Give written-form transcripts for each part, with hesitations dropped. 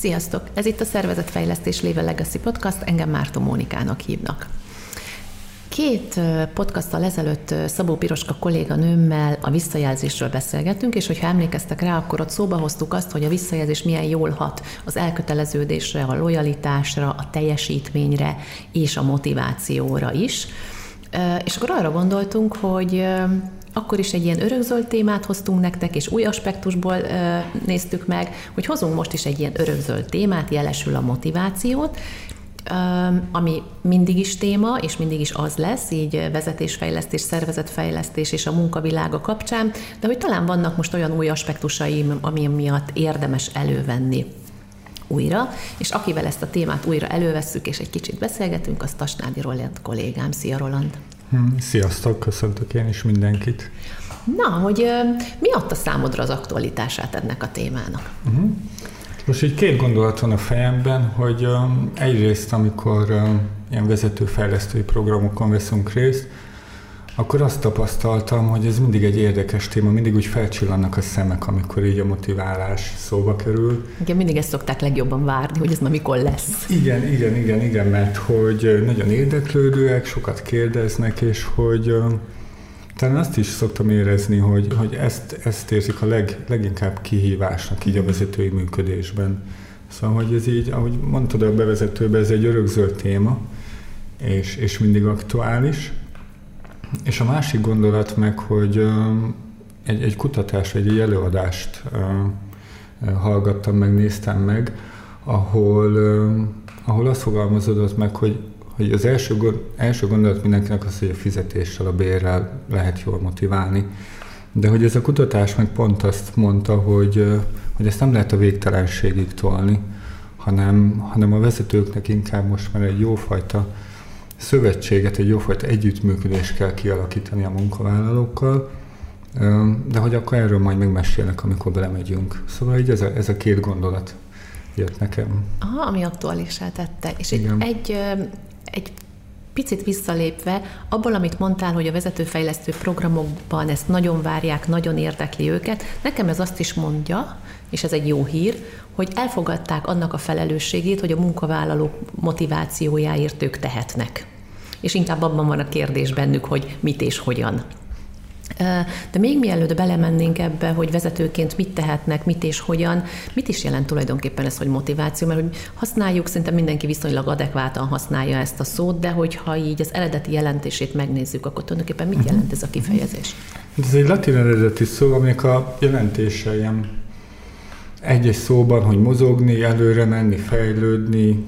Sziasztok! Ez itt a Szervezetfejlesztés Léve Legacy Podcast, engem Márton Mónikának hívnak. 2 podcasttal ezelőtt Szabó Piroska kolléganőmmel a visszajelzésről beszélgettünk, és hogyha emlékeztek rá, akkor ott szóba hoztuk azt, hogy a visszajelzés milyen jól hat az elköteleződésre, a lojalitásra, a teljesítményre és a motivációra is. És akkor arra gondoltunk, hogy akkor is egy ilyen örökzöld témát hoztunk nektek, és új aspektusból néztük meg, hogy hozunk most is egy ilyen örökzöld témát, jelesül a motivációt, ami mindig is téma, és mindig is az lesz, így vezetésfejlesztés, szervezetfejlesztés és a munkavilága kapcsán, de hogy talán vannak most olyan új aspektusaim, ami miatt érdemes elővenni újra, és akivel ezt a témát újra elővesszük, és egy kicsit beszélgetünk, az Tasnádi Roland kollégám. Szia, Roland! Sziasztok, köszöntök én is mindenkit. Na, hogy mi adta számodra az aktualitását ennek a témának? Most így 2 gondolat van a fejemben, hogy egyrészt, amikor ilyen vezetőfejlesztői programokon veszünk részt, akkor azt tapasztaltam, hogy ez mindig egy érdekes téma, mindig úgy felcsillannak a szemek, amikor így a motiválás szóba kerül. Igen, mindig ezt szokták legjobban várni, hogy ez na mikor lesz. Igen, mert hogy nagyon érdeklődőek, sokat kérdeznek, és hogy talán azt is szoktam érezni, hogy ezt érzik a leginkább kihívásnak így a vezetői működésben. Szóval, hogy ez így, ahogy mondtad a bevezetőben, ez egy örökzöld téma, és mindig aktuális. És a másik gondolat meg, hogy egy kutatást, egy előadást hallgattam meg, néztem meg, ahol azt fogalmazódott meg, hogy az első gondolat mindenkinek az, hogy a fizetéssel, a bérrel lehet jól motiválni. De hogy ez a kutatás meg pont azt mondta, hogy ezt nem lehet a végtelenségig tolni, hanem a vezetőknek inkább most már egy jófajta szövetséget, egy jófajta együttműködést kell kialakítani a munkavállalókkal, de hogy akkor erről majd megmesélnek, amikor belemegyünk. Szóval így ez a 2 gondolat jött nekem. Aha, ami aktuálissá tette. És egy picit visszalépve, abból, amit mondtál, hogy a vezetőfejlesztő programokban ezt nagyon várják, nagyon érdekli őket, nekem ez azt is mondja, és ez egy jó hír, hogy elfogadták annak a felelősségét, hogy a munkavállalók motivációjáért ők tehetnek. És inkább abban van a kérdés bennük, hogy mit és hogyan. De még mielőtt belemennénk ebbe, hogy vezetőként mit tehetnek, mit és hogyan, mit is jelent tulajdonképpen ez, hogy motiváció, mert hogy használjuk, szerintem mindenki viszonylag adekvátan használja ezt a szót, de hogyha így az eredeti jelentését megnézzük, akkor tulajdonképpen mit jelent ez a kifejezés? Ez egy latin eredeti szó, aminek a jelentése ilyen egy-egy szóban, hogy mozogni, előre menni, fejlődni,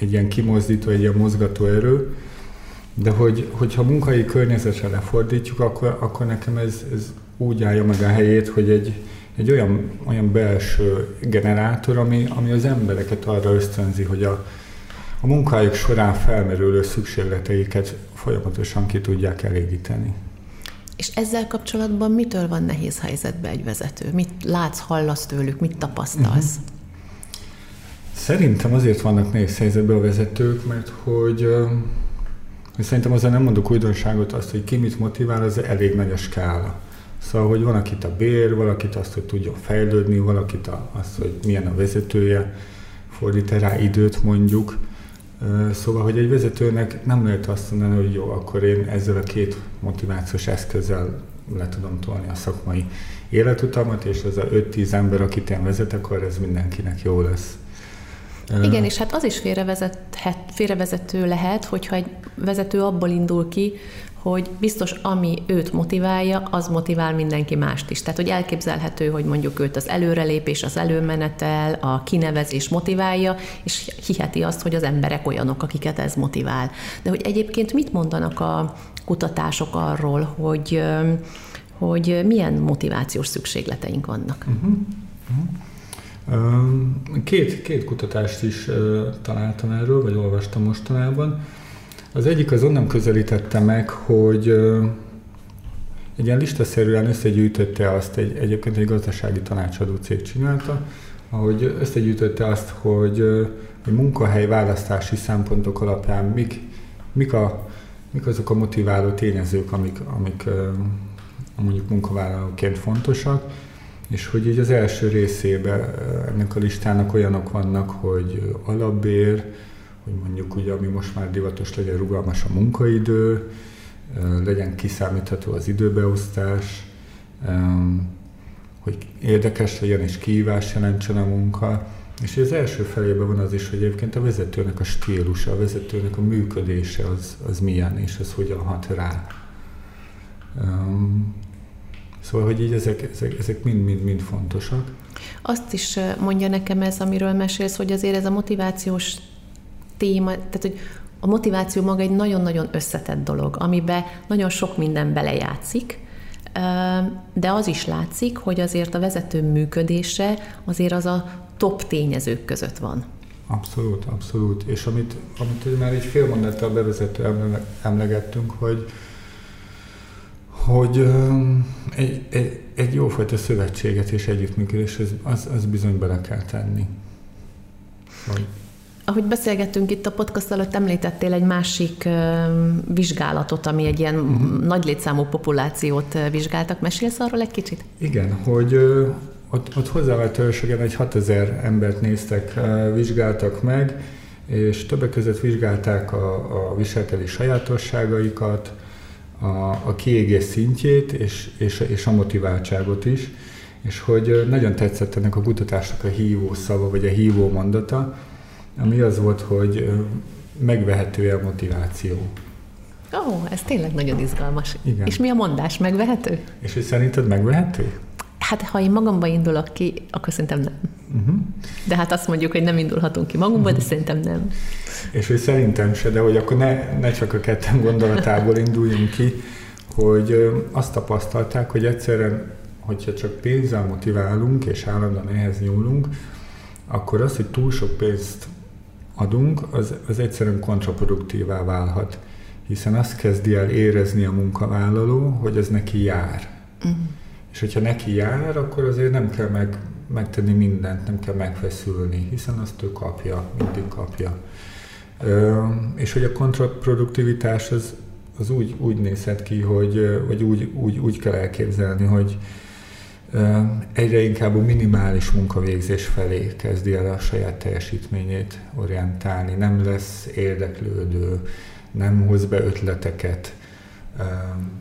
egy ilyen kimozdító, egy ilyen mozgató erő. De hogyha munkai környezetre lefordítjuk, akkor nekem ez úgy állja meg a helyét, hogy egy olyan belső generátor, ami az embereket arra ösztönzi, hogy a munkájuk során felmerülő szükségleteiket folyamatosan ki tudják elégíteni. És ezzel kapcsolatban mitől van nehéz helyzetbe egy vezető? Mit látsz, hallasz tőlük, mit tapasztalsz? Szerintem azért vannak nehéz helyzetben a vezetők, mert hogy... Szerintem azért nem mondok újdonságot, azt, hogy ki mit motivál, az elég nagy a skála. Szóval, hogy van akit a bér, valakit azt, hogy tudjon fejlődni, valakit azt, hogy milyen a vezetője, fordít rá időt mondjuk. Szóval, hogy egy vezetőnek nem lehet azt mondani, hogy jó, akkor én ezzel a 2 motivációs eszközzel le tudom tolni a szakmai életutamat, és az a 5-10 ember, akit én vezetek, akkor ez mindenkinek jó lesz. Igen, és hát az is félrevezető lehet, hogyha egy vezető abból indul ki, hogy biztos ami őt motiválja, az motivál mindenki mást is. Tehát, hogy elképzelhető, hogy mondjuk őt az előrelépés, az előmenetel, a kinevezés motiválja, és hiheti azt, hogy az emberek olyanok, akiket ez motivál. De hogy egyébként mit mondanak a kutatások arról, hogy milyen motivációs szükségleteink vannak? Két kutatást is találtam erről, vagy olvastam mostanában. Az egyik az onnan közelítette meg, hogy egy ilyen listaszerűen összegyűjtötte azt, egyébként egy gazdasági tanácsadó cég csinálta, ahogy összegyűjtötte azt, hogy a munkahely választási szempontok alapján mik azok a motiváló tényezők, amik mondjuk munkavállalóként fontosak, És hogy így az első részében ennek a listának olyanok vannak, hogy alapbér, hogy mondjuk ugye, ami most már divatos, legyen rugalmas a munkaidő, legyen kiszámítható az időbeosztás, hogy érdekes legyen és kihívás jelentsen a munka. És az első felében van az is, hogy egyébként a vezetőnek a stílusa, a vezetőnek a működése az milyen, és az hogyan hat rá. Szóval, hogy így ezek mind fontosak. Azt is mondja nekem ez, amiről mesélsz, hogy azért ez a motivációs téma, tehát hogy a motiváció maga egy nagyon-nagyon összetett dolog, amiben nagyon sok minden belejátszik, de az is látszik, hogy azért a vezető működése azért az a top tényezők között van. Abszolút, abszolút. És amit már így fél mondattal bevezető emlegettünk, hogy egy jófajta szövetséget és együttműködés, az bizony bele kell tenni. Vagy. Ahogy beszélgettünk itt a podcast előtt, említettél egy másik vizsgálatot, ami egy ilyen nagy létszámú populációt vizsgáltak. Mesélsz arról egy kicsit? Igen, hogy ott hozzávetőlegesen egy 6000 embert néztek, vizsgáltak meg, és többek között vizsgálták a viselkedés sajátosságaikat, a kiégés szintjét és a motiváltságot is, és hogy nagyon tetszett ennek a kutatásnak a hívó szava, vagy a hívó mondata, ami az volt, hogy megvehető a motiváció. Ó, ez tényleg nagyon izgalmas. Igen. És mi a mondás, megvehető? És hogy szerinted megvehető? Hát, ha én magamba indulok ki, akkor szerintem nem. De hát azt mondjuk, hogy nem indulhatunk ki magunkba, de szerintem nem. És hogy szerintem se, de hogy akkor ne csak a ketten gondolatából induljunk ki, hogy azt tapasztalták, hogy egyszerűen, hogyha csak pénzzel motiválunk, és állandóan ehhez nyúlunk, akkor az, hogy túl sok pénzt adunk, az egyszerűen kontraproduktívá válhat. Hiszen azt kezdi el érezni a munkavállaló, hogy ez neki jár. És hogyha neki jár, akkor azért nem kell megtenni mindent, nem kell megfeszülni, hiszen azt ő kapja, mindig kapja. És hogy a kontraproduktivitás az úgy nézhet ki, hogy, vagy úgy kell elképzelni, hogy egyre inkább a minimális munkavégzés felé kezdi el a saját teljesítményét orientálni. Nem lesz érdeklődő, nem hoz be ötleteket,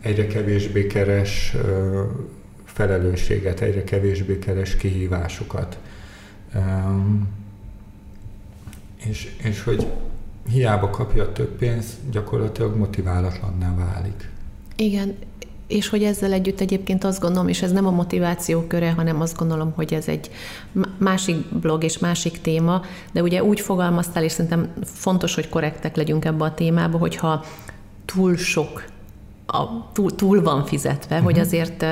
egyre kevésbé keres felelősséget, egyre kevésbé keres kihívásokat. És hogy hiába kapja több pénzt, gyakorlatilag motiválatlanná válik. Igen, és hogy ezzel együtt egyébként azt gondolom, és ez nem a motiváció köre, hanem azt gondolom, hogy ez egy másik blog és másik téma, de ugye úgy fogalmaztál, és szerintem fontos, hogy korrektek legyünk ebbe a témába, hogyha túl sok túl van fizetve, hogy azért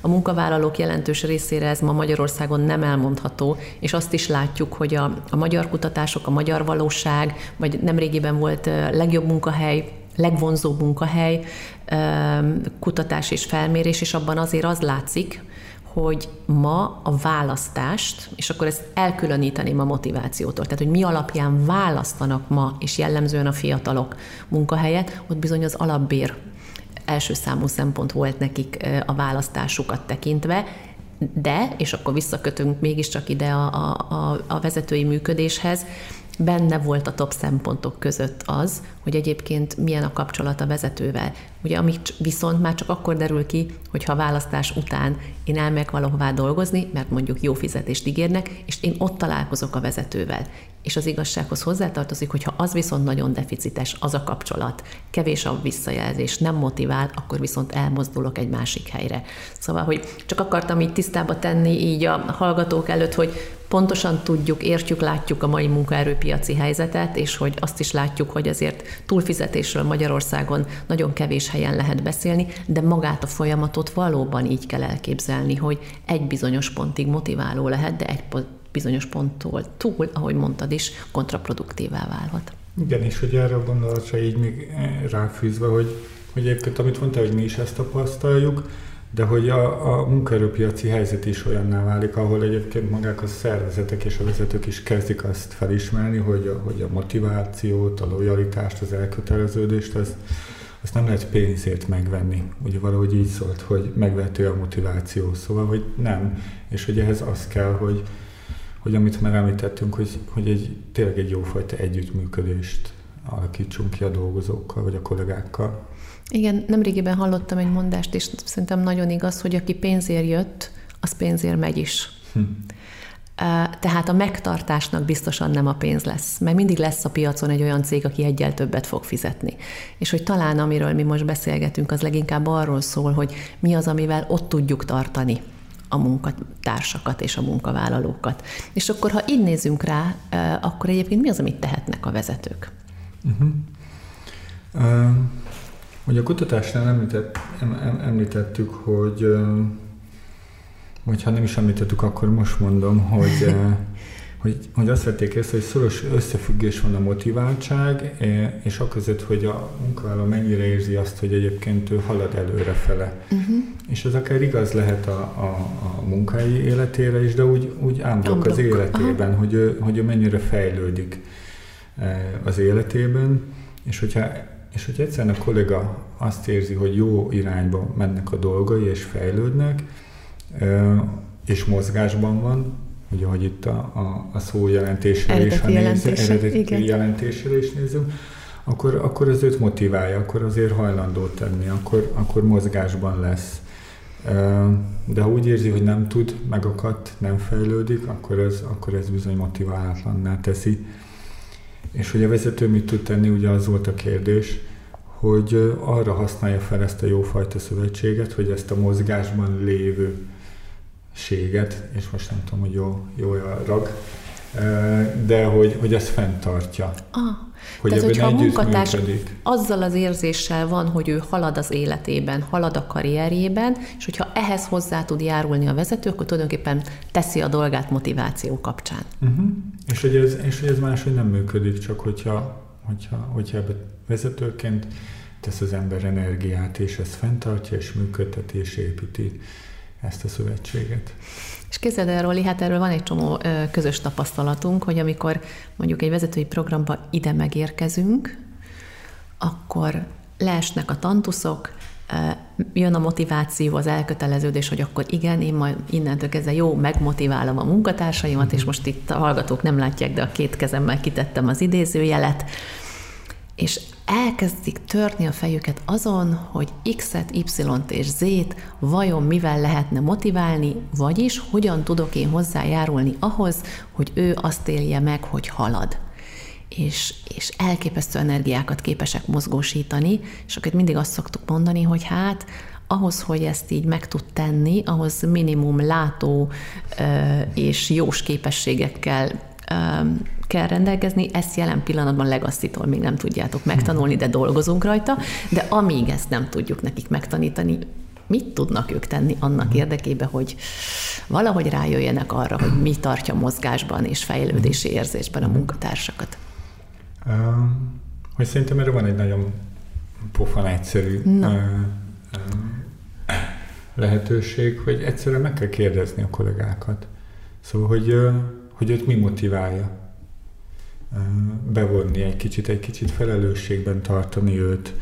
a munkavállalók jelentős részére ez ma Magyarországon nem elmondható, és azt is látjuk, hogy a magyar kutatások, a magyar valóság, vagy nemrégiben volt legjobb munkahely, legvonzóbb munkahely, kutatás és felmérés, és abban azért az látszik, hogy ma a választást, és akkor ezt elkülöníteném a motivációtól, tehát hogy mi alapján választanak ma, és jellemzően a fiatalok munkahelyet, ott bizony az alapbér első számú szempont volt nekik a választásukat tekintve, de, és akkor visszakötünk mégiscsak ide a vezetői működéshez, benne volt a top szempontok között az, hogy egyébként milyen a kapcsolat a vezetővel. Ugye, amit viszont már csak akkor derül ki, hogyha a választás után én elmegyek valahová dolgozni, mert mondjuk jó fizetést ígérnek, és én ott találkozok a vezetővel. És az igazsághoz hozzátartozik, hogyha az viszont nagyon deficites, az a kapcsolat, kevés a visszajelzés, nem motivál, akkor viszont elmozdulok egy másik helyre. Szóval, hogy csak akartam így tisztába tenni így a hallgatók előtt, hogy pontosan tudjuk, értjük, látjuk a mai munkaerőpiaci helyzetet, és hogy azt is látjuk, hogy azért túlfizetésről Magyarországon nagyon kevés helyen lehet beszélni, de magát a folyamatot valóban így kell elképzelni, hogy egy bizonyos pontig motiváló lehet, de egy bizonyos ponttól túl, ahogy mondtad is, kontraproduktívá válhat. Igen, és hogy erre a gondolatra így még ráfűzve, hogy egyébként amit mondtál, hogy mi is ezt tapasztaljuk, de hogy a munkaerőpiaci helyzet is olyanná válik, ahol egyébként magák a szervezetek és a vezetők is kezdik azt felismerni, hogy a motivációt, a lojalitást, az elköteleződést, az, ezt nem lehet pénzért megvenni. Ugye valahogy így szólt, hogy megvető a motiváció, szóval, hogy nem. És hogy ehhez az kell, hogy amit már említettünk, hogy tényleg egy jófajta együttműködést alakítsunk ki a dolgozókkal, vagy a kollégákkal. Igen, nemrégiben hallottam egy mondást, és szerintem nagyon igaz, hogy aki pénzért jött, az pénzért megy is. Tehát a megtartásnak biztosan nem a pénz lesz, mert mindig lesz a piacon egy olyan cég, aki eggyel többet fog fizetni. És hogy talán amiről mi most beszélgetünk, az leginkább arról szól, hogy mi az, amivel ott tudjuk tartani a munkatársakat és a munkavállalókat. És akkor, ha így nézünk rá, akkor egyébként mi az, amit tehetnek a vezetők? Ugye a kutatásnál említettük, hogy ha nem is említettük, akkor most mondom, hogy azt vették észre, hogy szoros összefüggés van a motiváltság, és aközött, hogy a munkavállaló mennyire érzi azt, hogy egyébként ő halad előrefele. És ez akár igaz lehet a munkai életére is, de úgy ámblok az életében, hogy ő mennyire fejlődik az életében, és hogyha egyszerűen a kolléga azt érzi, hogy jó irányba mennek a dolgai, és fejlődnek, és mozgásban van, ugye, hogy itt a szó jelentésére is, ha eredeti jelentésére is nézünk, akkor az őt motiválja, akkor azért hajlandó tenni, akkor mozgásban lesz. De ha úgy érzi, hogy nem tud, megakadt, nem fejlődik, akkor ez bizony motiválatlanná teszi. És hogy a vezető mit tud tenni, ugye az volt a kérdés, hogy arra használja fel ezt a jófajta szövetséget, hogy ezt a mozgásban lévőséget, és most nem tudom, hogy jó a rag, de hogy ezt fenntartja. Hogy tehát, hogyha a munkatárs azzal az érzéssel van, hogy ő halad az életében, halad a karrierjében, és hogyha ehhez hozzá tud járulni a vezető, akkor tulajdonképpen teszi a dolgát motiváció kapcsán. És hogy ez máshogy nem működik, csak hogyha ebbe vezetőként tesz az ember energiát, és ezt fenntartja, és működteti, és építi ezt a szövetséget. És képzeld el, Roli, hát erről van egy csomó közös tapasztalatunk, hogy amikor mondjuk egy vezetői programba ide megérkezünk, akkor leesnek a tantuszok, jön a motiváció, az elköteleződés, hogy akkor igen, én majd innentől kezdve megmotiválom a munkatársaimat, és most itt a hallgatók nem látják, de a két kezemmel kitettem az idézőjelet, és elkezdik törni a fejüket azon, hogy X-et, Y-t és Z-t vajon mivel lehetne motiválni, vagyis hogyan tudok én hozzájárulni ahhoz, hogy ő azt élje meg, hogy halad. És elképesztő energiákat képesek mozgósítani, és akkor mindig azt szoktuk mondani, hogy hát ahhoz, hogy ezt így meg tud tenni, ahhoz minimum látó és jós képességekkel kell rendelkezni, ezt jelen pillanatban Legacy-tól még nem tudjátok megtanulni, de dolgozunk rajta, de amíg ezt nem tudjuk nekik megtanítani, mit tudnak ők tenni annak érdekében, hogy valahogy rájöjjenek arra, hogy mi tartja mozgásban és fejlődési érzésben a munkatársakat. Hogy szerintem erre van egy nagyon pofán egyszerű lehetőség, hogy egyszerűen meg kell kérdezni a kollégákat. Szóval, hogy őt mi motiválja, bevonni egy kicsit felelősségben tartani őt,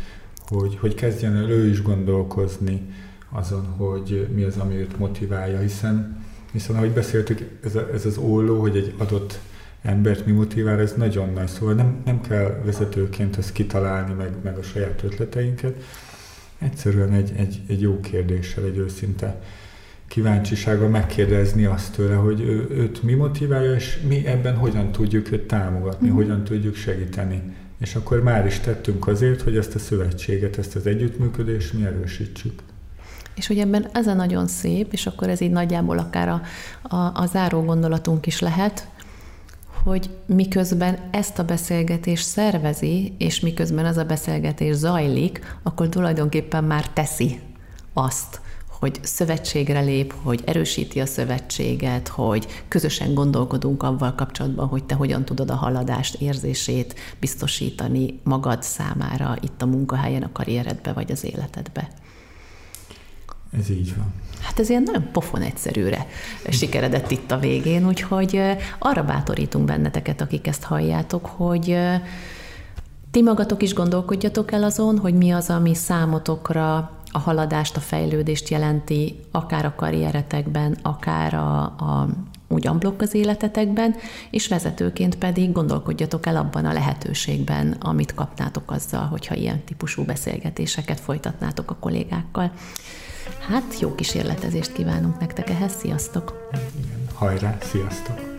hogy kezdjen el ő is gondolkozni azon, hogy mi az, ami őt motiválja, hiszen ahogy beszéltük, ez az olló, hogy egy adott embert mi motivál, ez nagyon nagy, szóval nem kell vezetőként ezt kitalálni, meg a saját ötleteinket, egyszerűen egy jó kérdéssel, egy őszinte kíváncsisággal megkérdezni azt tőle, hogy őt mi motiválja, és mi ebben hogyan tudjuk őt támogatni, hogyan tudjuk segíteni. És akkor már is tettünk azért, hogy ezt a szövetséget, ezt az együttműködést mi erősítsük. És hogy ebben ez a nagyon szép, és akkor ez így nagyjából akár a záró gondolatunk is lehet, hogy miközben ezt a beszélgetést szervezi, és miközben ez a beszélgetés zajlik, akkor tulajdonképpen már teszi azt, hogy szövetségre lép, hogy erősíti a szövetséget, hogy közösen gondolkodunk avval kapcsolatban, hogy te hogyan tudod a haladást, érzését biztosítani magad számára itt a munkahelyen, a karrieredbe vagy az életedbe. Ez így van. Hát ez ilyen nagyon pofon egyszerűre sikeredett itt a végén, úgyhogy arra bátorítunk benneteket, akik ezt halljátok, hogy Ti magatok is gondolkodjatok el azon, hogy mi az, ami számotokra a haladást, a fejlődést jelenti, akár a karrieretekben, akár ugyanblokk az életetekben, és vezetőként pedig gondolkodjatok el abban a lehetőségben, amit kapnátok azzal, hogyha ilyen típusú beszélgetéseket folytatnátok a kollégákkal. Hát jó kísérletezést kívánunk nektek ehhez, sziasztok! Hajrá, sziasztok!